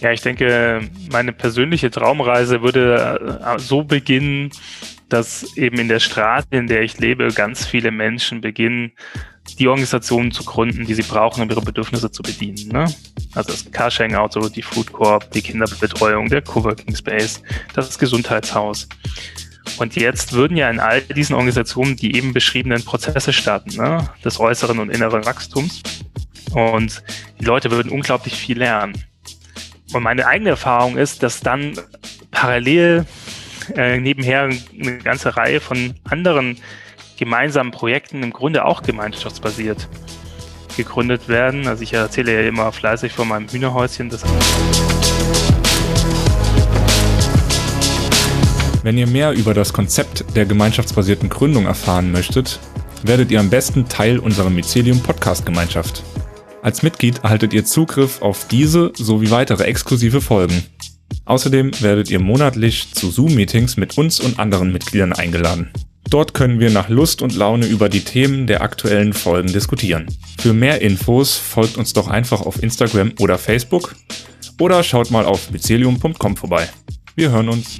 Ja, ich denke, meine persönliche Traumreise würde so beginnen, dass eben in der Straße, in der ich lebe, ganz viele Menschen beginnen, die Organisationen zu gründen, die sie brauchen, um ihre Bedürfnisse zu bedienen. Ne? Also das Carsharing-Auto, die Food Corp, die Kinderbetreuung, der Coworking Space, das Gesundheitshaus. Und jetzt würden ja in all diesen Organisationen die eben beschriebenen Prozesse starten, ne? Des äußeren und inneren Wachstums. Und die Leute würden unglaublich viel lernen. Und meine eigene Erfahrung ist, dass dann parallel nebenher eine ganze Reihe von anderen gemeinsamen Projekten im Grunde auch gemeinschaftsbasiert gegründet werden. Also ich erzähle ja immer fleißig von meinem Hühnerhäuschen. Wenn ihr mehr über das Konzept der gemeinschaftsbasierten Gründung erfahren möchtet, werdet ihr am besten Teil unserer Mycelium Podcast-Gemeinschaft. Als Mitglied erhaltet ihr Zugriff auf diese sowie weitere exklusive Folgen. Außerdem werdet ihr monatlich zu Zoom-Meetings mit uns und anderen Mitgliedern eingeladen. Dort können wir nach Lust und Laune über die Themen der aktuellen Folgen diskutieren. Für mehr Infos folgt uns doch einfach auf Instagram oder Facebook oder schaut mal auf mycelium.com vorbei. Wir hören uns.